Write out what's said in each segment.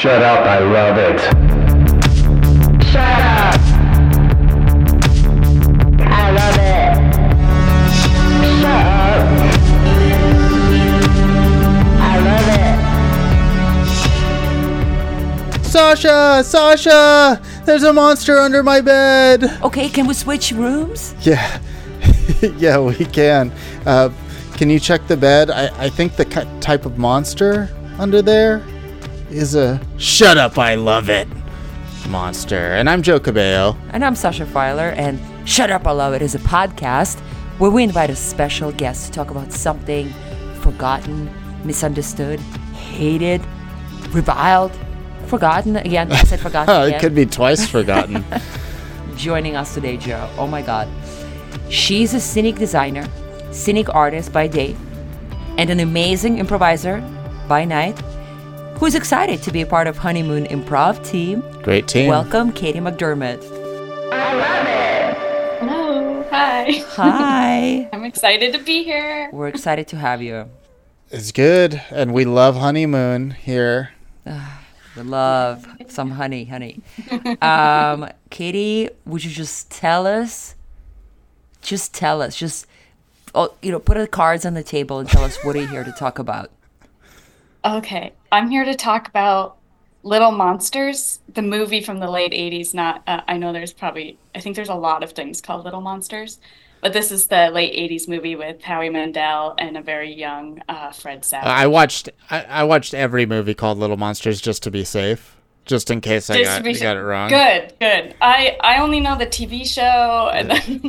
Shut up, I love it. Shut up. I love it. Shut up. I love it. Sasha! Sasha! There's a monster under my bed! Okay, can we switch rooms? Yeah. Yeah, we can. Can you check the bed? I think the type of monster under there is a Shut Up, I Love It monster. And I'm Joe Cabello. And I'm Sasha Feiler. And Shut Up, I Love It is a podcast where we invite a special guest to talk about something forgotten, misunderstood, hated, reviled, forgotten again. I said forgotten again. It could be twice forgotten. Joining us today, Joe. Oh, my God. She's a scenic designer, scenic artist by day, and an amazing improviser by night, who's excited to be a part of Honeymoon Improv team. Great team. Welcome, Katie McDermott. I love it. Hello. Hi. Hi. I'm excited to be here. We're excited to have you. It's good. And we love honeymoon here. We love some honey. Katie, would you just tell us, put the cards on the table and tell us what are you here to talk about? Okay, I'm here to talk about Little Monsters, the movie from the late 80s. I think there's a lot of things called Little Monsters, but this is the late 80s movie with Howie Mandel and a very young Fred Savage. I watched every movie called Little Monsters just to be safe, just in case I got it wrong. Good. I only know the TV show and then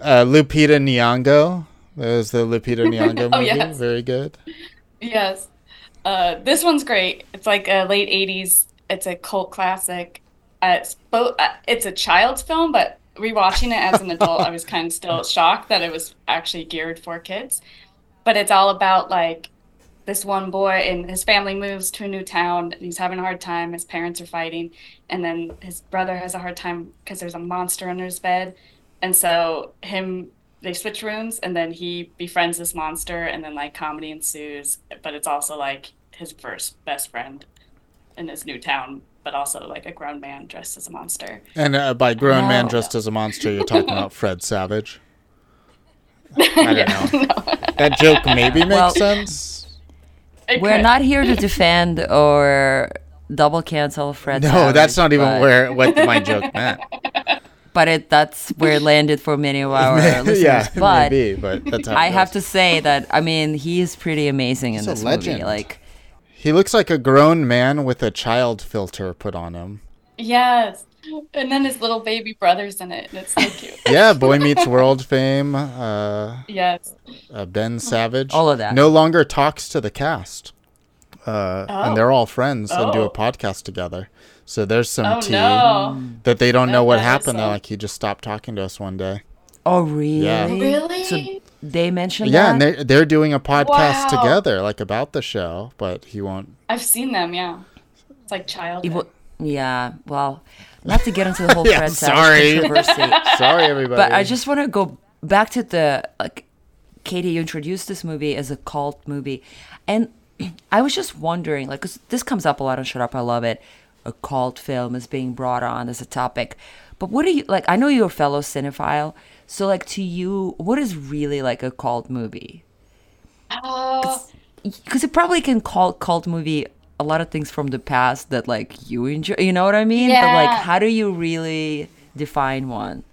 Lupita Nyong'o. There's the Lupita Nyong'o movie. Oh, yes. Very good. Yes. This one's great. It's like a late 80s. It's a cult classic. It's a child's film, but rewatching it as an adult, I was kind of still shocked that it was actually geared for kids. But it's all about like this one boy and his family moves to a new town. And he's having a hard time. His parents are fighting. And then his brother has a hard time because there's a monster under his bed. And so they switch rooms, and then he befriends this monster, and then like comedy ensues. But it's also like his first best friend in his new town, but also like a grown man dressed as a monster. And by grown man dressed as a monster, you're talking about Fred Savage. I don't know. No. That joke maybe makes sense. We're not here to defend or double cancel Fred Savage. No, that's not even what my joke meant. But that's where it landed for many of our listeners. Yeah, but maybe, but that's how I have to say that, I mean, he is pretty amazing in this legend. Movie. Like, he looks like a grown man with a child filter put on him. Yes. And then his little baby brother's in it. And it's so cute. Yeah, Boy Meets World fame. Yes. Ben Savage. All of that. No longer talks to the cast. And they're all friends and do a podcast together. So there's some tea that they don't know what happened. They're like, he just stopped talking to us one day. Oh, really? Yeah. Really? So they mentioned that? Yeah, and they're doing a podcast together, like about the show, but he won't. I've seen them, yeah. It's like childhood. Well, not to get into the whole Fred Savage controversy. Sorry, everybody. But I just want to go back to Katie, you introduced this movie as a cult movie. And I was just wondering, like, because this comes up a lot on Shut Up, I Love It. A cult film is being brought on as a topic. But what are you, like, I know you're a fellow cinephile. So, like, to you, what is really, like, a cult movie? Because it probably can call cult movie a lot of things from the past that, like, you enjoy. You know what I mean? Yeah. But, like, how do you really define one?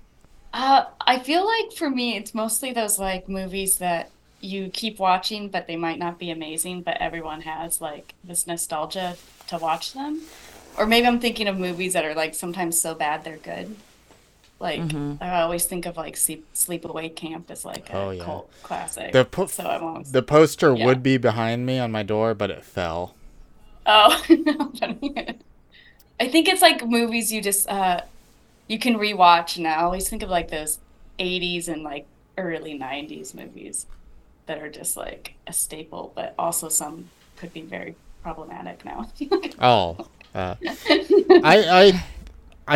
I feel like, for me, it's mostly those, like, movies that you keep watching, but they might not be amazing. But everyone has, like, this nostalgia to watch them. Or maybe I'm thinking of movies that are, like, sometimes so bad they're good. Like, I always think of, like, Sleepaway Camp as, like, a cult classic. The poster would be behind me on my door, but it fell. Oh. I think it's, like, movies you just, you can rewatch now. I always think of, like, those 80s and, like, early 90s movies that are just, like, a staple. But also some could be very problematic now. I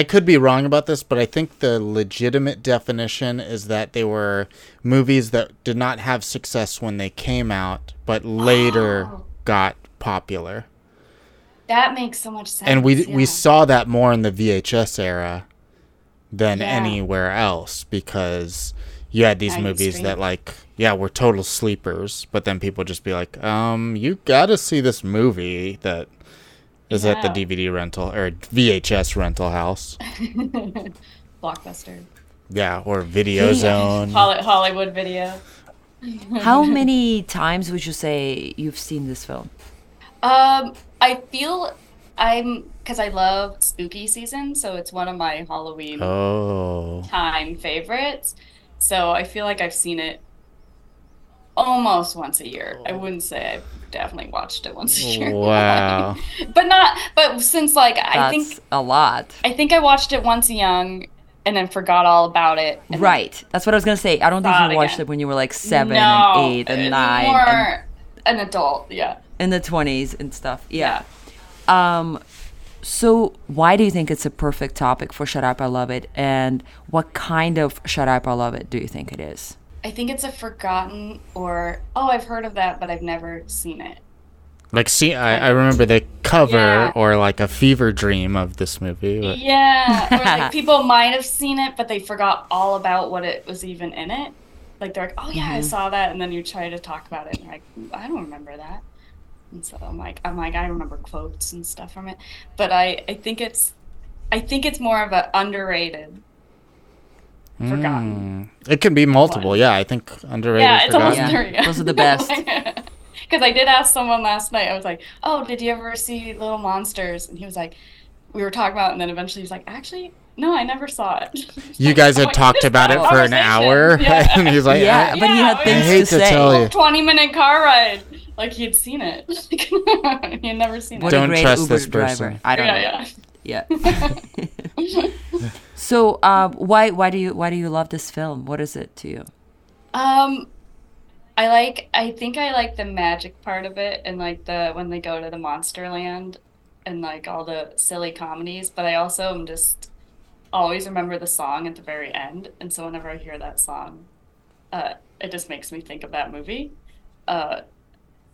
could be wrong about this, but I think the legitimate definition is that they were movies that did not have success when they came out, but later got popular. That makes so much sense. And we saw that more in the VHS era than anywhere else, because you had these movies that, like, were total sleepers, but then people just be like, you gotta see this movie that is at the DVD rental or VHS rental house. Blockbuster. Yeah, or Video Zone. Hollywood Video. How many times would you say you've seen this film? I feel because I love spooky season, so it's one of my Halloween time favorites. So I feel like I've seen it almost once a year. I wouldn't say I've definitely watched it once a year. Wow. But since I think a lot. I think I watched it once young and then forgot all about it. Right. That's what I was going to say. I don't think you watched it when you were like 7 and 8 and 9. No, more an adult, in the 20s and stuff. Yeah. So why do you think it's a perfect topic for Shut Up, I Love It? And what kind of Shut Up, I Love It do you think it is? I think it's a forgotten or, I've heard of that, but I've never seen it. Like, see, I remember the cover or like a fever dream of this movie. But... yeah, or like people might have seen it, but they forgot all about what it was even in it. Like they're like, I saw that. And then you try to talk about it and you're like, I don't remember that. And so I'm like, I remember quotes and stuff from it, but I think it's more of an underrated, forgotten. It can be multiple. One. Yeah, I think underrated. Yeah, it's almost underrated. Yeah. Those are the best. Because I did ask someone last night. I was like, "Oh, did you ever see Little Monsters?" And he was like, "We were talking about," it, and then eventually he was like, "Actually, no, I never saw it." You guys had talked about it for an hour, and he's like, "Yeah, but he had things to say." 20-minute car ride. Like, he had seen it. He had never seen it. Don't trust Uber this person. I don't know. Yeah. So, why do you love this film? What is it to you? I think I like the magic part of it, and like when they go to the monster land, and like all the silly comedies. But I also am just always remember the song at the very end, and so whenever I hear that song, it just makes me think of that movie.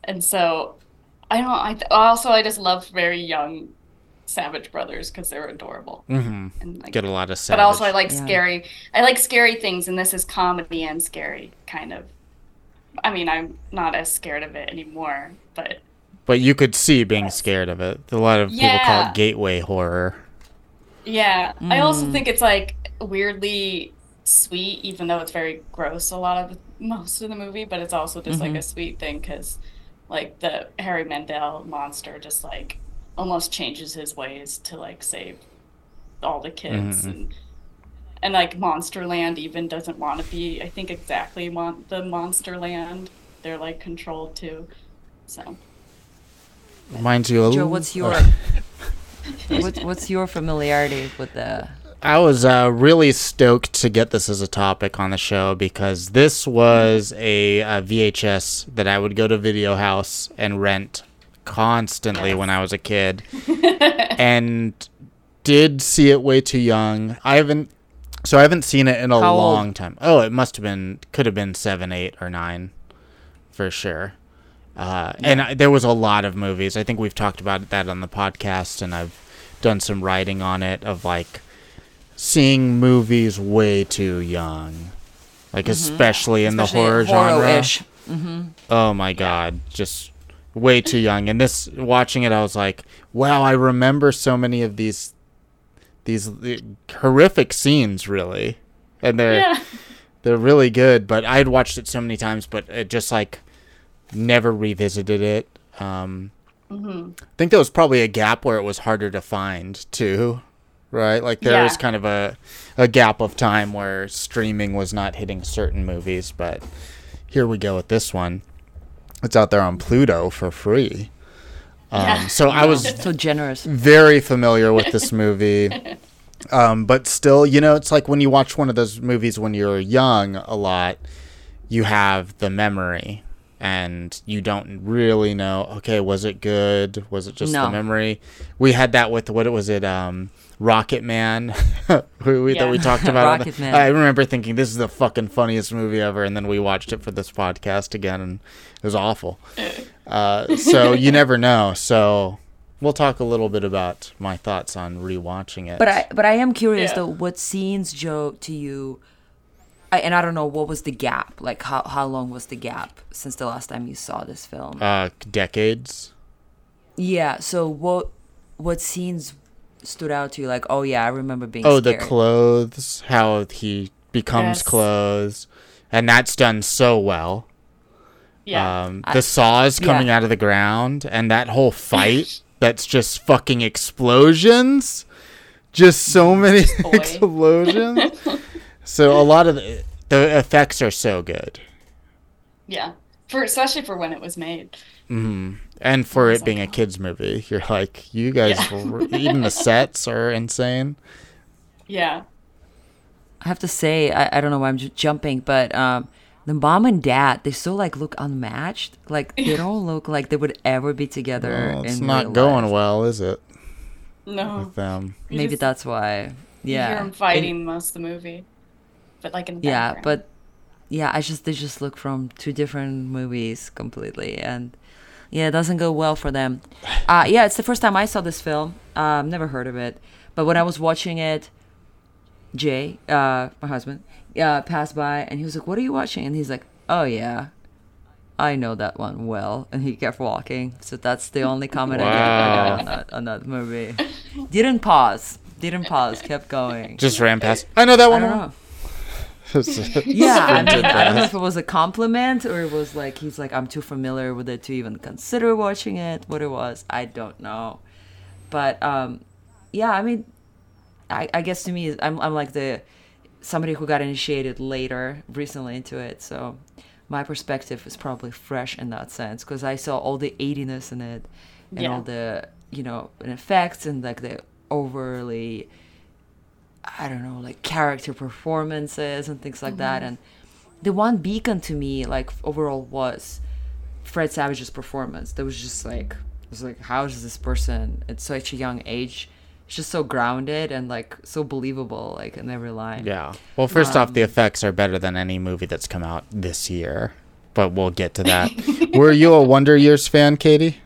And so, I just love very young Savage brothers because they're adorable. Mm-hmm. And like, get a lot of Savage. But also, I like scary. I like scary things, and this is comedy and scary, kind of. I mean, I'm not as scared of it anymore, but. But you could see being scared of it. A lot of people call it gateway horror. Yeah, I also think it's like weirdly sweet, even though it's very gross most of the movie. But it's also just like a sweet thing because, like, the Howie Mandel monster just like almost changes his ways to like save all the kids and like Monsterland even doesn't want to be. I think exactly want the Monsterland they're like controlled to. So reminds you, Joe, what's your what's your familiarity with the? I was really stoked to get this as a topic on the show because this was a VHS that I would go to Video House and rent constantly when I was a kid and did see it way too young. I haven't seen it in a long time. Oh, it could have been 7, 8, or 9 for sure. And there was a lot of movies. I think we've talked about that on the podcast and I've done some writing on it of like, seeing movies way too young, like especially in the horror genre. Oh my god, just way too young. And this, watching it, I was like, wow, I remember so many of these horrific scenes, really, and they're really good. But I'd watched it so many times, but it just like never revisited it. I think there was probably a gap where it was harder to find too. Right, like there was kind of a gap of time where streaming was not hitting certain movies, but here we go with this one. It's out there on Pluto for free. So I was so generous, very familiar with this movie, but still, you know, it's like when you watch one of those movies when you're young a lot, you have the memory and you don't really know. Okay, was it good? Was it just the memory? We had that with what was it? Rocket Man, that we talked about. Rocket Man. I remember thinking this is the fucking funniest movie ever, and then we watched it for this podcast again, and it was awful. So you never know. So we'll talk a little bit about my thoughts on rewatching it. But I am curious though, what scenes, Joe, to you? And I don't know, what was the gap? Like, how long was the gap since the last time you saw this film? Decades. Yeah. So what scenes stood out to you? Like, oh yeah, I remember being scared. The clothes, how he becomes clothes, and that's done so well. Yeah. The saws coming out of the ground, and that whole fight that's just fucking explosions. Just so many explosions. So a lot of the effects are so good. Yeah. Especially for when it was made. Mm-hmm. And for it being a kid's movie. You're like, you guys, even the sets are insane. Yeah. I have to say, I don't know why I'm jumping, but... the mom and dad, they still look unmatched. Like, they don't look like they would ever be together. Well, it's not going well, is it? No. With them. Maybe that's why. Yeah. You hear them fighting most of the movie, but in the background. Yeah, but they just look from two different movies completely, and it doesn't go well for them. It's the first time I saw this film. Never heard of it, but when I was watching it, Jay, my husband, passed by, and he was like, "What are you watching?" And he's like, "Oh yeah, I know that one well." And he kept walking. So that's the only comment I did on that movie. Didn't pause. Kept going. Just ran past. I know that one. Yeah, I don't know if it was a compliment or it was he's like, "I'm too familiar with it to even consider watching it." What it was, I don't know. But I mean, I guess to me, I'm like somebody who got initiated recently into it. So my perspective is probably fresh in that sense, because I saw all the 80s in it and all the, and effects and the overly, I don't know, character performances and things like that. And the one beacon to me, overall, was Fred Savage's performance. That was just how is this person at such a young age? It's just so grounded and so believable, in every line. Yeah. Well, first off, the effects are better than any movie that's come out this year, but we'll get to that. Were you a Wonder Years fan, Katie?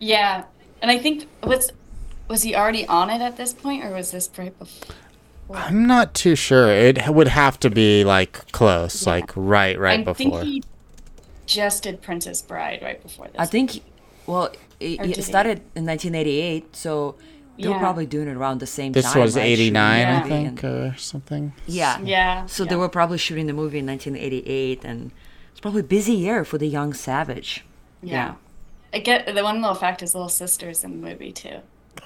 Yeah, and I think was he already on it at this point, or was this right before? I'm not too sure. It would have to be close, right before. I think he just did Princess Bride right before this. I think, it started in 1988, so. They were probably doing it around the same time. This was 89, I think, or something. Yeah. Yeah. So they were probably shooting the movie in 1988, and it's probably a busy year for the young Savage. Yeah. I get the one little fact is little sister's in the movie, too.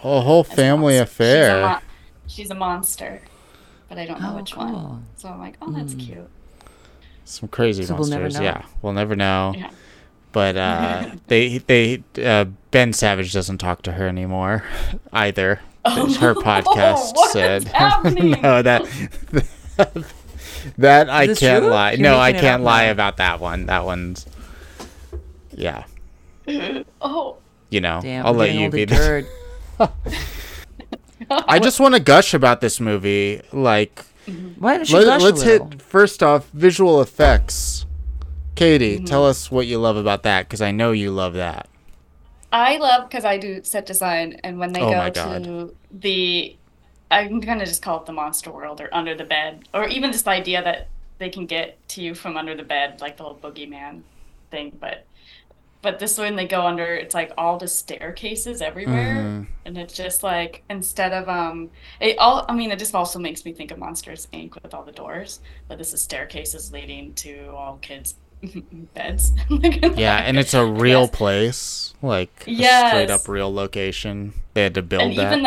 Oh, whole family affair. She's a monster, but I don't know which one. So I'm like, that's cute. Some crazy monsters. We'll never know. Yeah, we'll never know. Yeah. But they Ben Savage doesn't talk to her anymore either. Her podcast said, "No, that I can't lie. No, I can't lie about that one. That one's Damn, I'll let you be the I just want to gush about this movie. Why did she gush a little? Let's hit first off visual effects. Katie, tell us what you love about that, because I know you love that. I love, because I do set design, and when they go to the, I can kind of just call it the monster world or under the bed, or even just the idea that they can get to you from under the bed, like the whole boogeyman thing. But this one, they go under, it's all the staircases everywhere, and it's just instead of it just also makes me think of Monsters, Inc. with all the doors, but this is staircases leading to all kids' beds. And it's a real place, a straight up real location. They had to build and that. And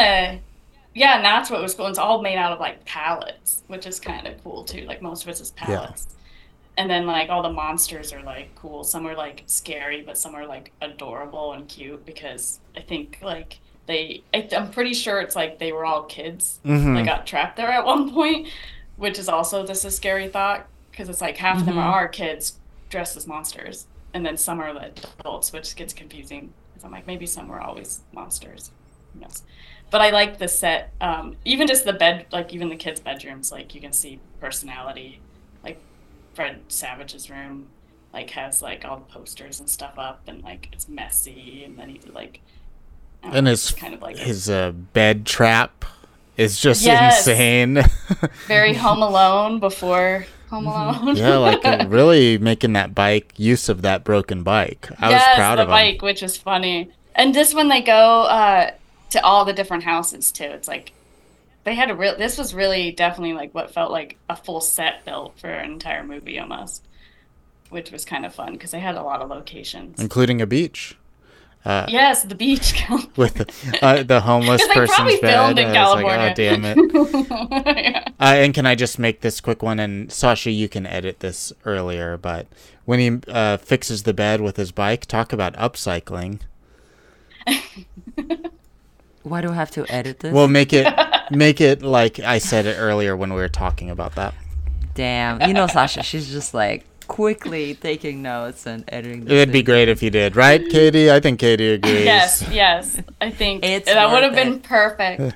that's what was cool. It's all made out of pallets, which is kind of cool too. Most of it is pallets. Yeah. And then all the monsters are cool. Some are scary, but some are adorable and cute, because I think I'm pretty sure it's they were all kids. They got trapped there at one point, which is also just a scary thought, because it's half of them are kids dressed as monsters, and then some are adults, which gets confusing. Because I'm maybe some were always monsters. Who knows? But I like the set, even just the bed, even the kids' bedrooms, you can see personality. Fred Savage's room, has all the posters and stuff up, and it's messy, and then he And his kind of like his bed trap is just insane. Very Home Alone before Home Alone. Yeah, like really making that bike use of that broken bike. I was proud of the bike, which is funny. And just when they go to all the different houses too, it's like they had a real. This was really definitely like what felt like a full set built for an entire movie almost, which was kind of fun because they had a lot of locations, including a beach. Yes, the beach. With the homeless person's bed. They probably filmed in California. Like, oh, damn it. Yeah. And can I just make this quick one? And Sasha, you can edit this earlier, but when he fixes the bed with his bike, talk about upcycling. Why do I have to edit this? Well, make it like I said it earlier when we were talking about that. Damn. You know, Sasha, she's just like, quickly taking notes and editing. It'd be great if you did, right, Katie? I think Katie agrees. Yes. I think that would have been perfect.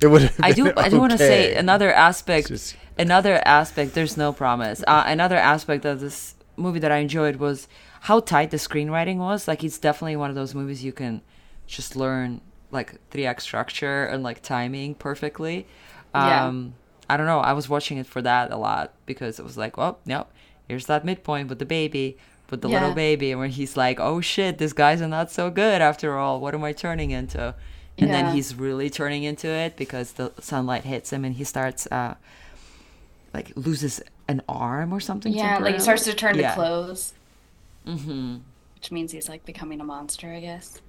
It would have been I do want to say another aspect. There's no promise. Another aspect of this movie that I enjoyed was how tight the screenwriting was. Like, it's definitely one of those movies you can just learn like 3x structure and like timing perfectly. I don't know. I was watching it for that a lot because it was like, well, no. Here's that midpoint with the baby, with the little baby, where he's like, oh shit, these guys are not so good after all. What am I turning into? And then he's really turning into it because the sunlight hits him and he starts, like, loses an arm or something. Yeah, temporarily. Like he starts to turn to clothes. Mm-hmm. Which means he's, like, becoming a monster, I guess.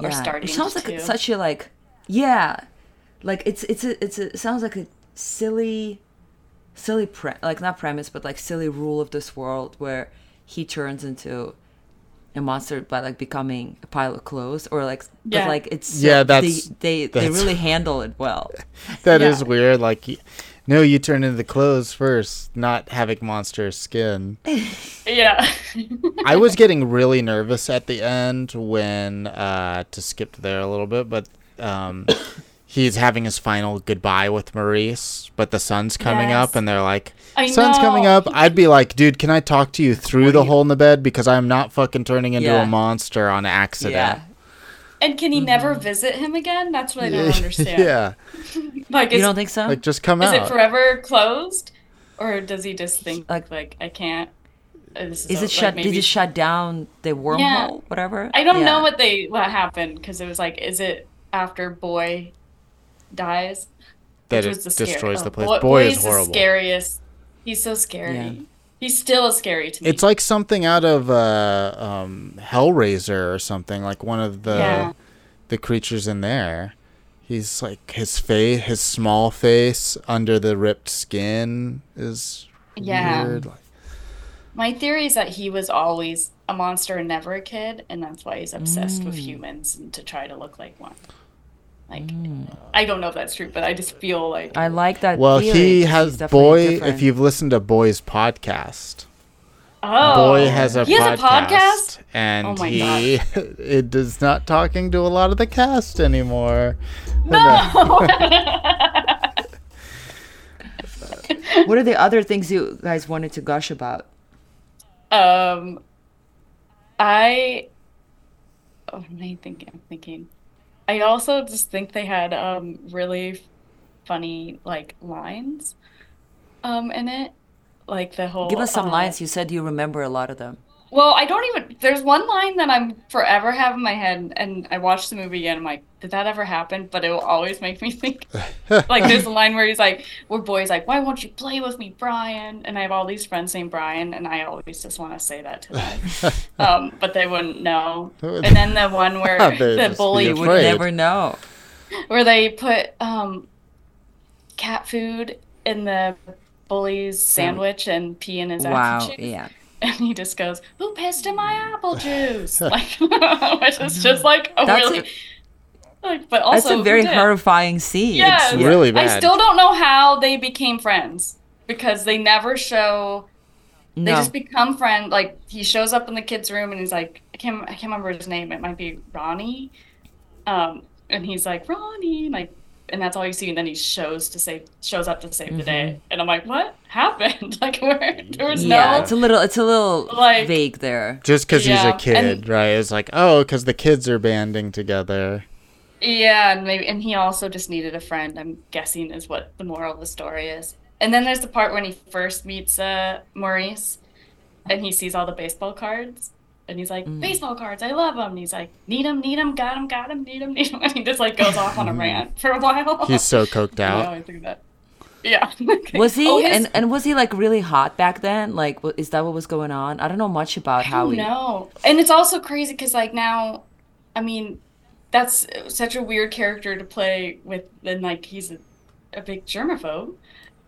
Yeah. Or starting to. It sounds like such a, like, like, it sounds like a silly like not premise but like silly rule of this world where he turns into a monster by like becoming a pile of clothes or like but like it's they really handle it well. That is weird, like no, you turn into the clothes first, not having monster skin. I was getting really nervous at the end when to skip there a little bit, but he's having his final goodbye with Maurice, but the sun's coming up, and they're like, sun's coming up. I'd be like, dude, can I talk to you through the hole in the bed? Because I'm not fucking turning into a monster on accident. Yeah. And can he never visit him again? That's what I don't understand. Like, you don't think so? Like, just come out. Is it forever closed? Or does he just think, like I can't? Is it shut? Like, did it shut down the wormhole? Whatever? I don't know what happened, because it was like, is it after Boy dies, that it destroys the place. Boy is horrible. The scariest. He's so scary. Yeah. He's still scary to me. It's like something out of Hellraiser or something. Like one of the creatures in there. He's like his small face under the ripped skin is weird. Like, my theory is that he was always a monster and never a kid, and that's why he's obsessed with humans and to try to look like one. Like, I don't know if that's true, but I just feel like I like that. Well, theory. He has Boy. Different. If you've listened to Boy's podcast, Boy has a podcast, and he it is not talking to a lot of the cast anymore. No. What are the other things you guys wanted to gush about? I'm thinking. I also just think they had really funny like lines in it, like the whole. Give us some lines. You said you remember a lot of them. Well, I don't even. There's one line that I'm forever have in my head, and I watched the movie again. I'm like, did that ever happen? But it will always make me think. Like there's a line where he's like, where Boy's like, why won't you play with me, Brian? And I have all these friends named Brian, and I always just want to say that to them, but they wouldn't know. And then the one where the bully would never know, where they put cat food in the bully's sandwich and pee in his apple juice. And he just goes, who pissed in my apple juice? Like, which is just like a but also that's a very horrifying scene. Yeah, it's really bad. I still don't know how they became friends because they never show. No. They just become friends. Like he shows up in the kid's room and he's like, I can't remember his name. It might be Ronnie, and he's like Ronnie, like and that's all you see, and then he shows up to save the day, and I'm like, what happened? Like, there was no. It's a little like, vague there. Just because he's a kid, and, right? It's like, oh, because the kids are banding together. Yeah, and he also just needed a friend. I'm guessing is what the moral of the story is. And then there's the part when he first meets Maurice, and he sees all the baseball cards. And he's like, baseball cards, I love them. And he's like, need them, got them, need them. And he just like goes off on a rant for a while. He's so coked out. I think that. Yeah. Was he? And was he like really hot back then? Like, is that what was going on? I don't know much about Howie. No. And it's also crazy because like now, I mean, that's such a weird character to play with. And like, he's a big germaphobe.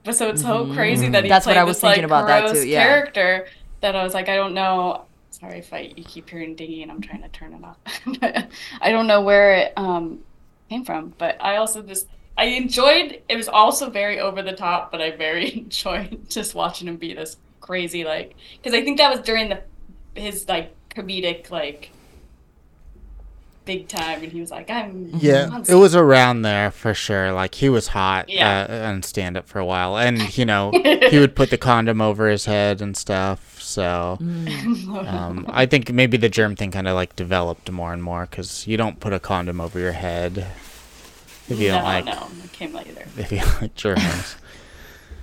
But so it's so crazy that he played this like gross character that I was like, I don't know. Sorry if you keep hearing dinghy and I'm trying to turn it off. But I don't know where it came from. But I also I enjoyed, it was also very over the top, but I very enjoyed just watching him be this crazy, like, because I think that was during his, like, comedic, like, big time. And he was like, it was around there for sure. Like, he was hot on stand-up for a while. And, you know, he would put the condom over his head and stuff. So I think maybe the germ thing kind of like developed more and more because you don't put a condom over your head if you don't like. No, it came later. If you like germs.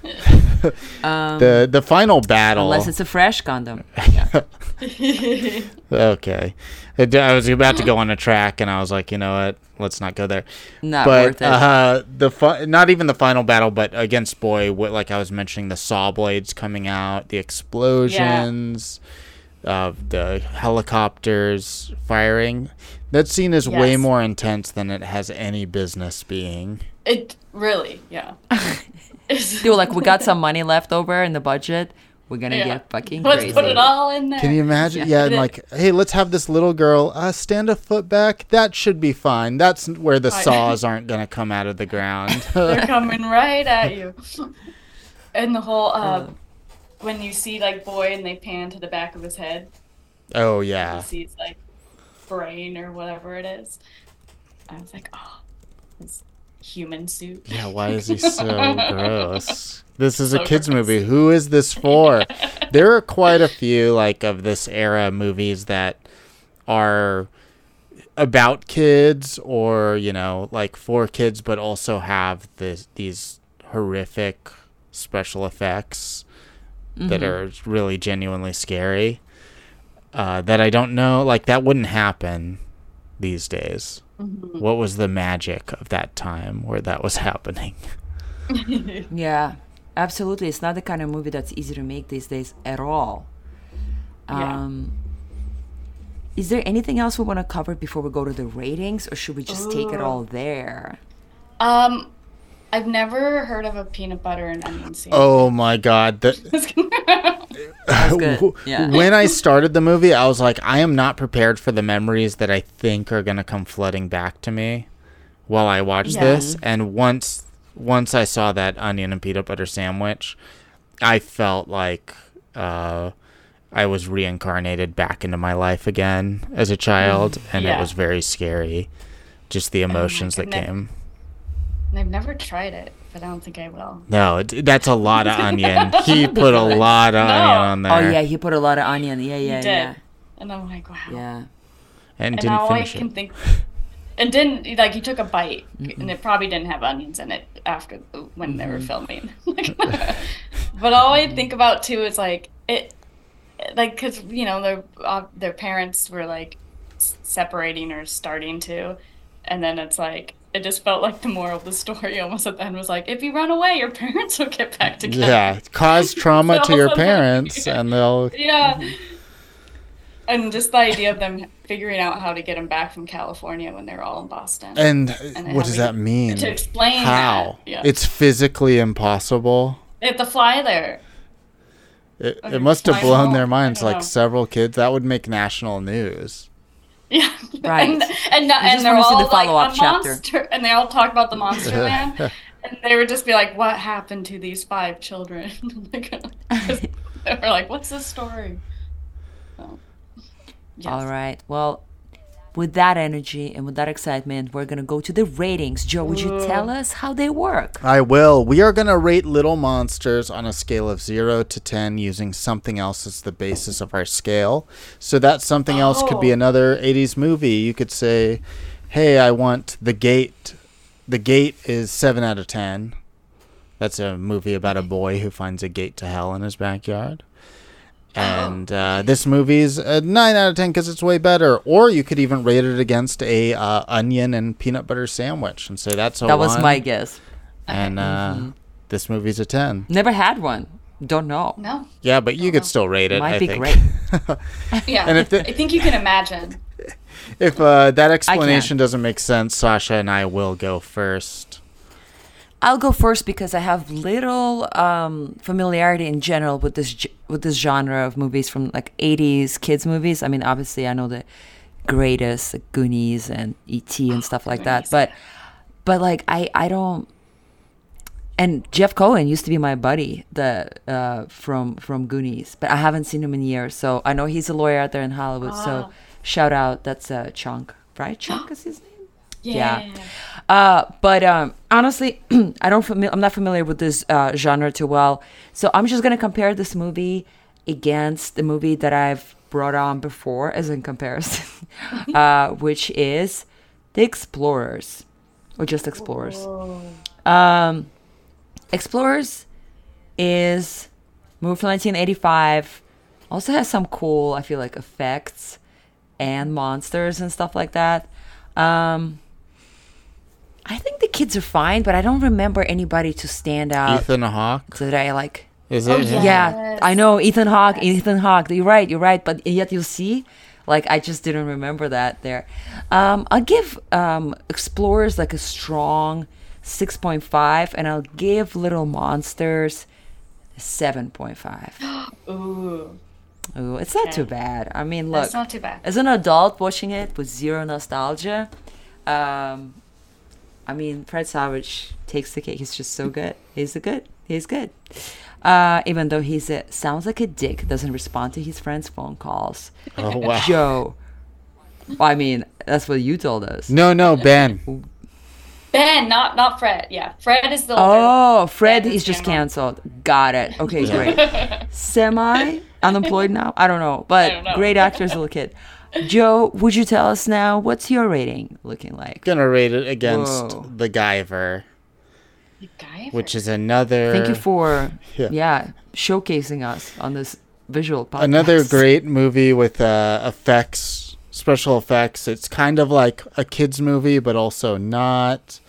The final battle. Unless it's a fresh condom. Okay. I was about to go on a track and I was like, you know what? Let's not go there. Not worth it. Not even the final battle, but against Boy, like I was mentioning, the saw blades coming out, the explosions, the helicopters firing. That scene is way more intense than it has any business being. It really, yeah. They were like, we got some money left over in the budget. We're going to get fucking crazy. Let's put it all in there. Can you imagine? Yeah, and like, hey, let's have this little girl stand a foot back. That should be fine. That's where the saws aren't going to come out of the ground. They're coming right at you. And the whole, when you see, like, Boy and they pan to the back of his head. Oh, yeah. You see his, like, brain or whatever it is. I was like, oh, it's human suit. Yeah, why is he so gross? This is a kids movie. Who is this for? There are quite a few like of this era movies that are about kids or, you know, like for kids, but also have these horrific special effects that are really genuinely scary. That I don't know, like that wouldn't happen these days. What was the magic of that time where that was happening? Yeah, absolutely. It's not the kind of movie that's easy to make these days at all. Is there anything else we want to cover before we go to the ratings, or should we just take it all there? I've never heard of a peanut butter and onion scene. Oh my god. That's good. Yeah. When I started the movie, I was like, I am not prepared for the memories that I think are going to come flooding back to me while I watch this. And once I saw that onion and peanut butter sandwich, I felt like I was reincarnated back into my life again as a child. And it was very scary. Just the emotions that came. And I've never tried it, but I don't think I will. No, that's a lot of onion. He put a lot of onion on there. Oh, yeah, he put a lot of onion. Yeah, he did. Yeah. And I'm like, wow. Yeah. And didn't finish it. And didn't, like, he took a bite, and it probably didn't have onions in it after when they were filming. But all I think about, too, is, like, it, like, because, you know, their parents were, like, separating or starting to, and then it's, like, it just felt like the moral of the story almost at the end was like, if you run away, your parents will get back together. Yeah, cause trauma to your parents, and they'll... Yeah. And just the idea of them figuring out how to get them back from California when they're all in Boston. And what does that mean? To explain how. Yeah. It's physically impossible. They have to fly there. It must have blown their minds, like several kids. That would make national news. Yeah, right. And they're all like a monster, and they all talk about the monster man, and they would just be like, "What happened to these 5 children?" They were like, "What's this story?" So, yes. All right. Well, with that energy and with that excitement, we're going to go to the ratings. Joe, would you tell us how they work? I will. We are going to rate Little Monsters on a scale of 0 to 10 using something else as the basis of our scale. So that something else could be another 80s movie. You could say, hey, I want The Gate. The Gate is 7 out of 10. That's a movie about a boy who finds a gate to hell in his backyard. And this movie's a 9 out of 10 because it's way better. Or you could even rate it against a onion and peanut butter sandwich and say that's a 1. That was my guess. And this movie's a 10. Never had one. Don't know. No. Yeah, but you could still rate it. Might be great. Yeah, and I think you can imagine. If that explanation doesn't make sense, Sasha and I will go first. I'll go first because I have little familiarity in general with this genre of movies from like 80s kids movies. I mean, obviously I know the greatest, like Goonies and E.T. and stuff like that. But like I don't. And Jeff Cohen used to be my buddy from Goonies, but I haven't seen him in years. So I know he's a lawyer out there in Hollywood. So shout out, that's Chunk, right? Chunk is his name. Yeah. But honestly, I'm not familiar with this genre too well. So I'm just going to compare this movie against the movie that I've brought on before as in comparison, which is The Explorers, or just Explorers. Explorers is a movie from 1985. Also has some cool, I feel like, effects and monsters and stuff like that. I think the kids are fine, but I don't remember anybody to stand out. Ethan Hawke? Did I like? Is it? Yeah, I know Ethan Hawke. Yes. Ethan Hawke. You're right. But yet you see, like I just didn't remember that there. I'll give Explorers like a strong 6.5, and I'll give Little Monsters 7.5. Ooh, it's not too bad. I mean, look, it's not too bad. As an adult watching it with zero nostalgia, I mean, Fred Savage takes the cake. He's just so good. He's good. Even though he sounds like a dick, doesn't respond to his friends' phone calls. Oh, wow. Joe. I mean, that's what you told us. No, Ben. Ben, not Fred. Yeah, Fred is the one. Oh, Fred is just canceled. Got it. Okay, great. Semi-unemployed now? I don't know. But great actor's little kid. Joe, would you tell us now, what's your rating looking like? Gonna rate it against The Guyver. The Guyver? Which is another... Thank you for showcasing us on this visual podcast. Another great movie with effects, special effects. It's kind of like a kid's movie, but also not.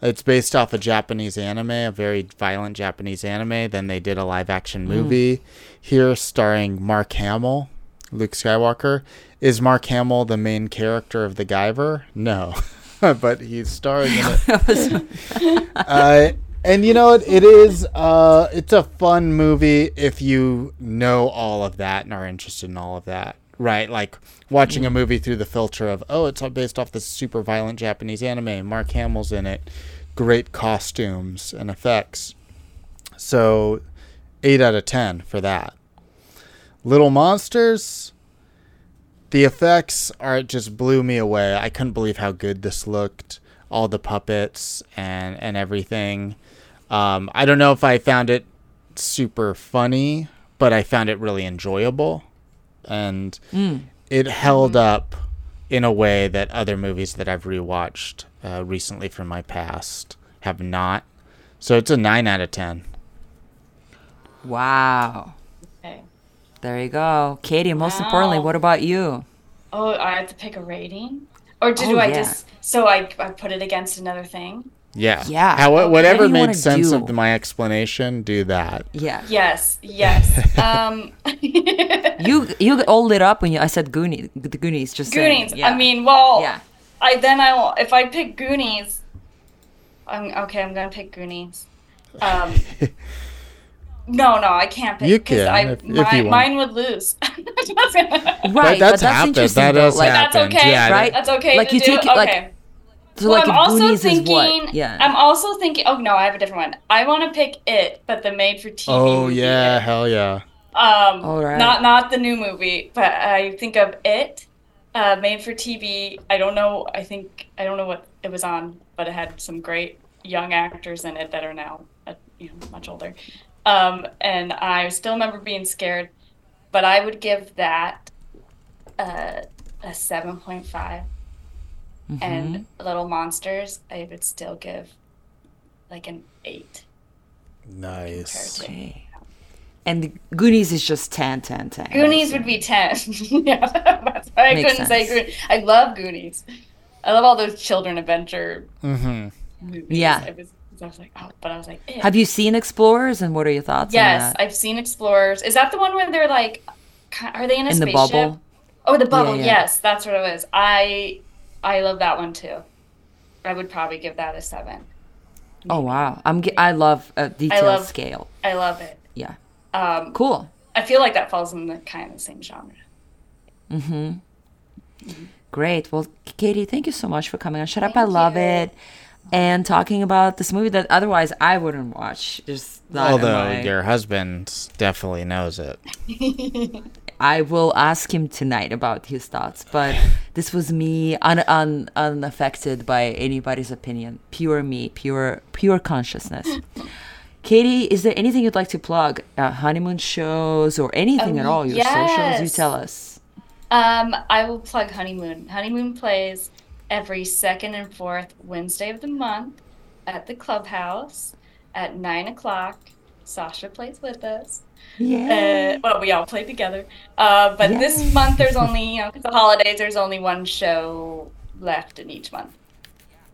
It's based off a Japanese anime, a very violent Japanese anime. Then they did a live-action movie here starring Mark Hamill. Luke Skywalker. Is Mark Hamill the main character of The Guyver? No, but he's starring in it. And you know what? It's a fun movie if you know all of that and are interested in all of that, right? Like watching a movie through the filter of, it's all based off this super violent Japanese anime. Mark Hamill's in it. Great costumes and effects. So 8 out of 10 for that. Little Monsters, the effects just blew me away. I couldn't believe how good this looked. All the puppets and everything. I don't know if I found it super funny, but I found it really enjoyable. And it held up in a way that other movies that I've rewatched recently from my past have not. So it's a 9 out of 10. Wow. There you go. Katie, most importantly, what about you? Oh, I have to pick a rating? Or I put it against another thing? Yeah. Whatever makes sense of my explanation, do that. Yeah. Yes. You all lit up when I said Goonies. The Goonies, just Goonies. Saying, yeah. I mean, well, yeah. If I pick Goonies, I'm going to pick Goonies. No, I can't pick. You can. Mine would lose. Right, but that's happened. That has happened. That's okay, right? That's okay. Like to you do. Take it, like. Okay. So well, like I'm also thinking. Yeah. I'm also thinking. Oh no, I have a different one. I want to pick It, but the made-for-TV. Oh yeah, hell yeah. All right. Not the new movie, but I think of It, Made for TV. I don't know what it was on, but it had some great young actors in it that are now much older. And I still remember being scared, but I would give that a 7.5. Mm-hmm. And Little Monsters, I would still give like an 8. Nice. Okay. And Goonies is just 10. Goonies would be 10. Yeah, that's why I couldn't say Goonies. I love Goonies. I love all those children adventure movies. Yeah. I was like, eh. Have you seen Explorers, and what are your thoughts on that? Yes, I've seen Explorers. Is that the one where they're like, are they in a spaceship? In the bubble? Oh, the bubble, yeah. Yes, that's what it was. I love that one too. I would probably give that a 7. Maybe. Oh, wow. I love a detailed scale. I love it. Yeah. Cool. I feel like that falls in the kind of same genre. Mm-hmm. Great. Well, Katie, thank you so much for coming on Shut Up, I Love It, and talking about this movie that otherwise I wouldn't watch. Although your husband definitely knows it. I will ask him tonight about his thoughts, but this was me unaffected by anybody's opinion. Pure me, pure consciousness. Katie, is there anything you'd like to plug? Honeymoon shows or anything at all? Your socials, you tell us. I will plug Honeymoon. Honeymoon plays every second and fourth Wednesday of the month at the Clubhouse at 9:00. Sasha plays with us. Yeah. Well, we all play together. But this month there's only, because the holidays, there's only one show left in each month.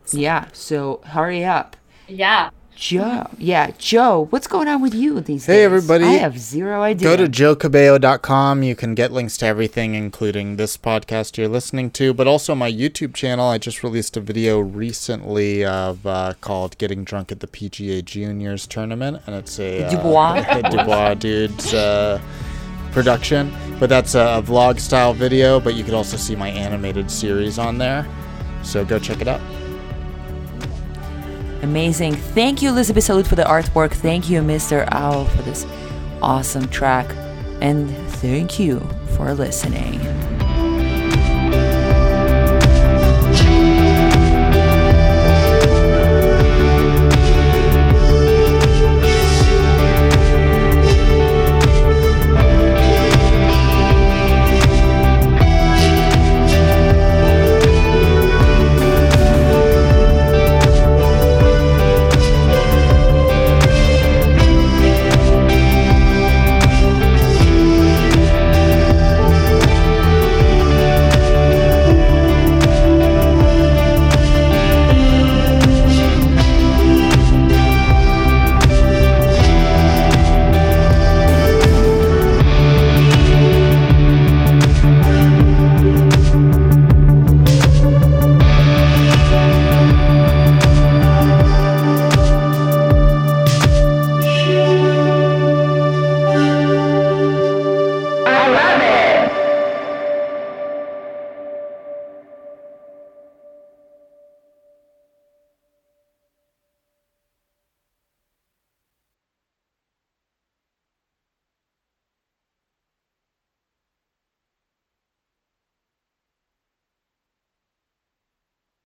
So. Yeah. So hurry up. Yeah. Joe, what's going on with you these days? Hey, everybody. I have zero idea. Go to joecabeo.com. You can get links to everything, including this podcast you're listening to, but also my YouTube channel. I just released a video recently of called Getting Drunk at the PGA Juniors Tournament, and it's a Dubois dude's production. But that's a vlog-style video, but you can also see my animated series on there. So go check it out. Amazing. Thank you, Elizabeth Salud, for the artwork. Thank you, Mr. Owl, for this awesome track. And thank you for listening.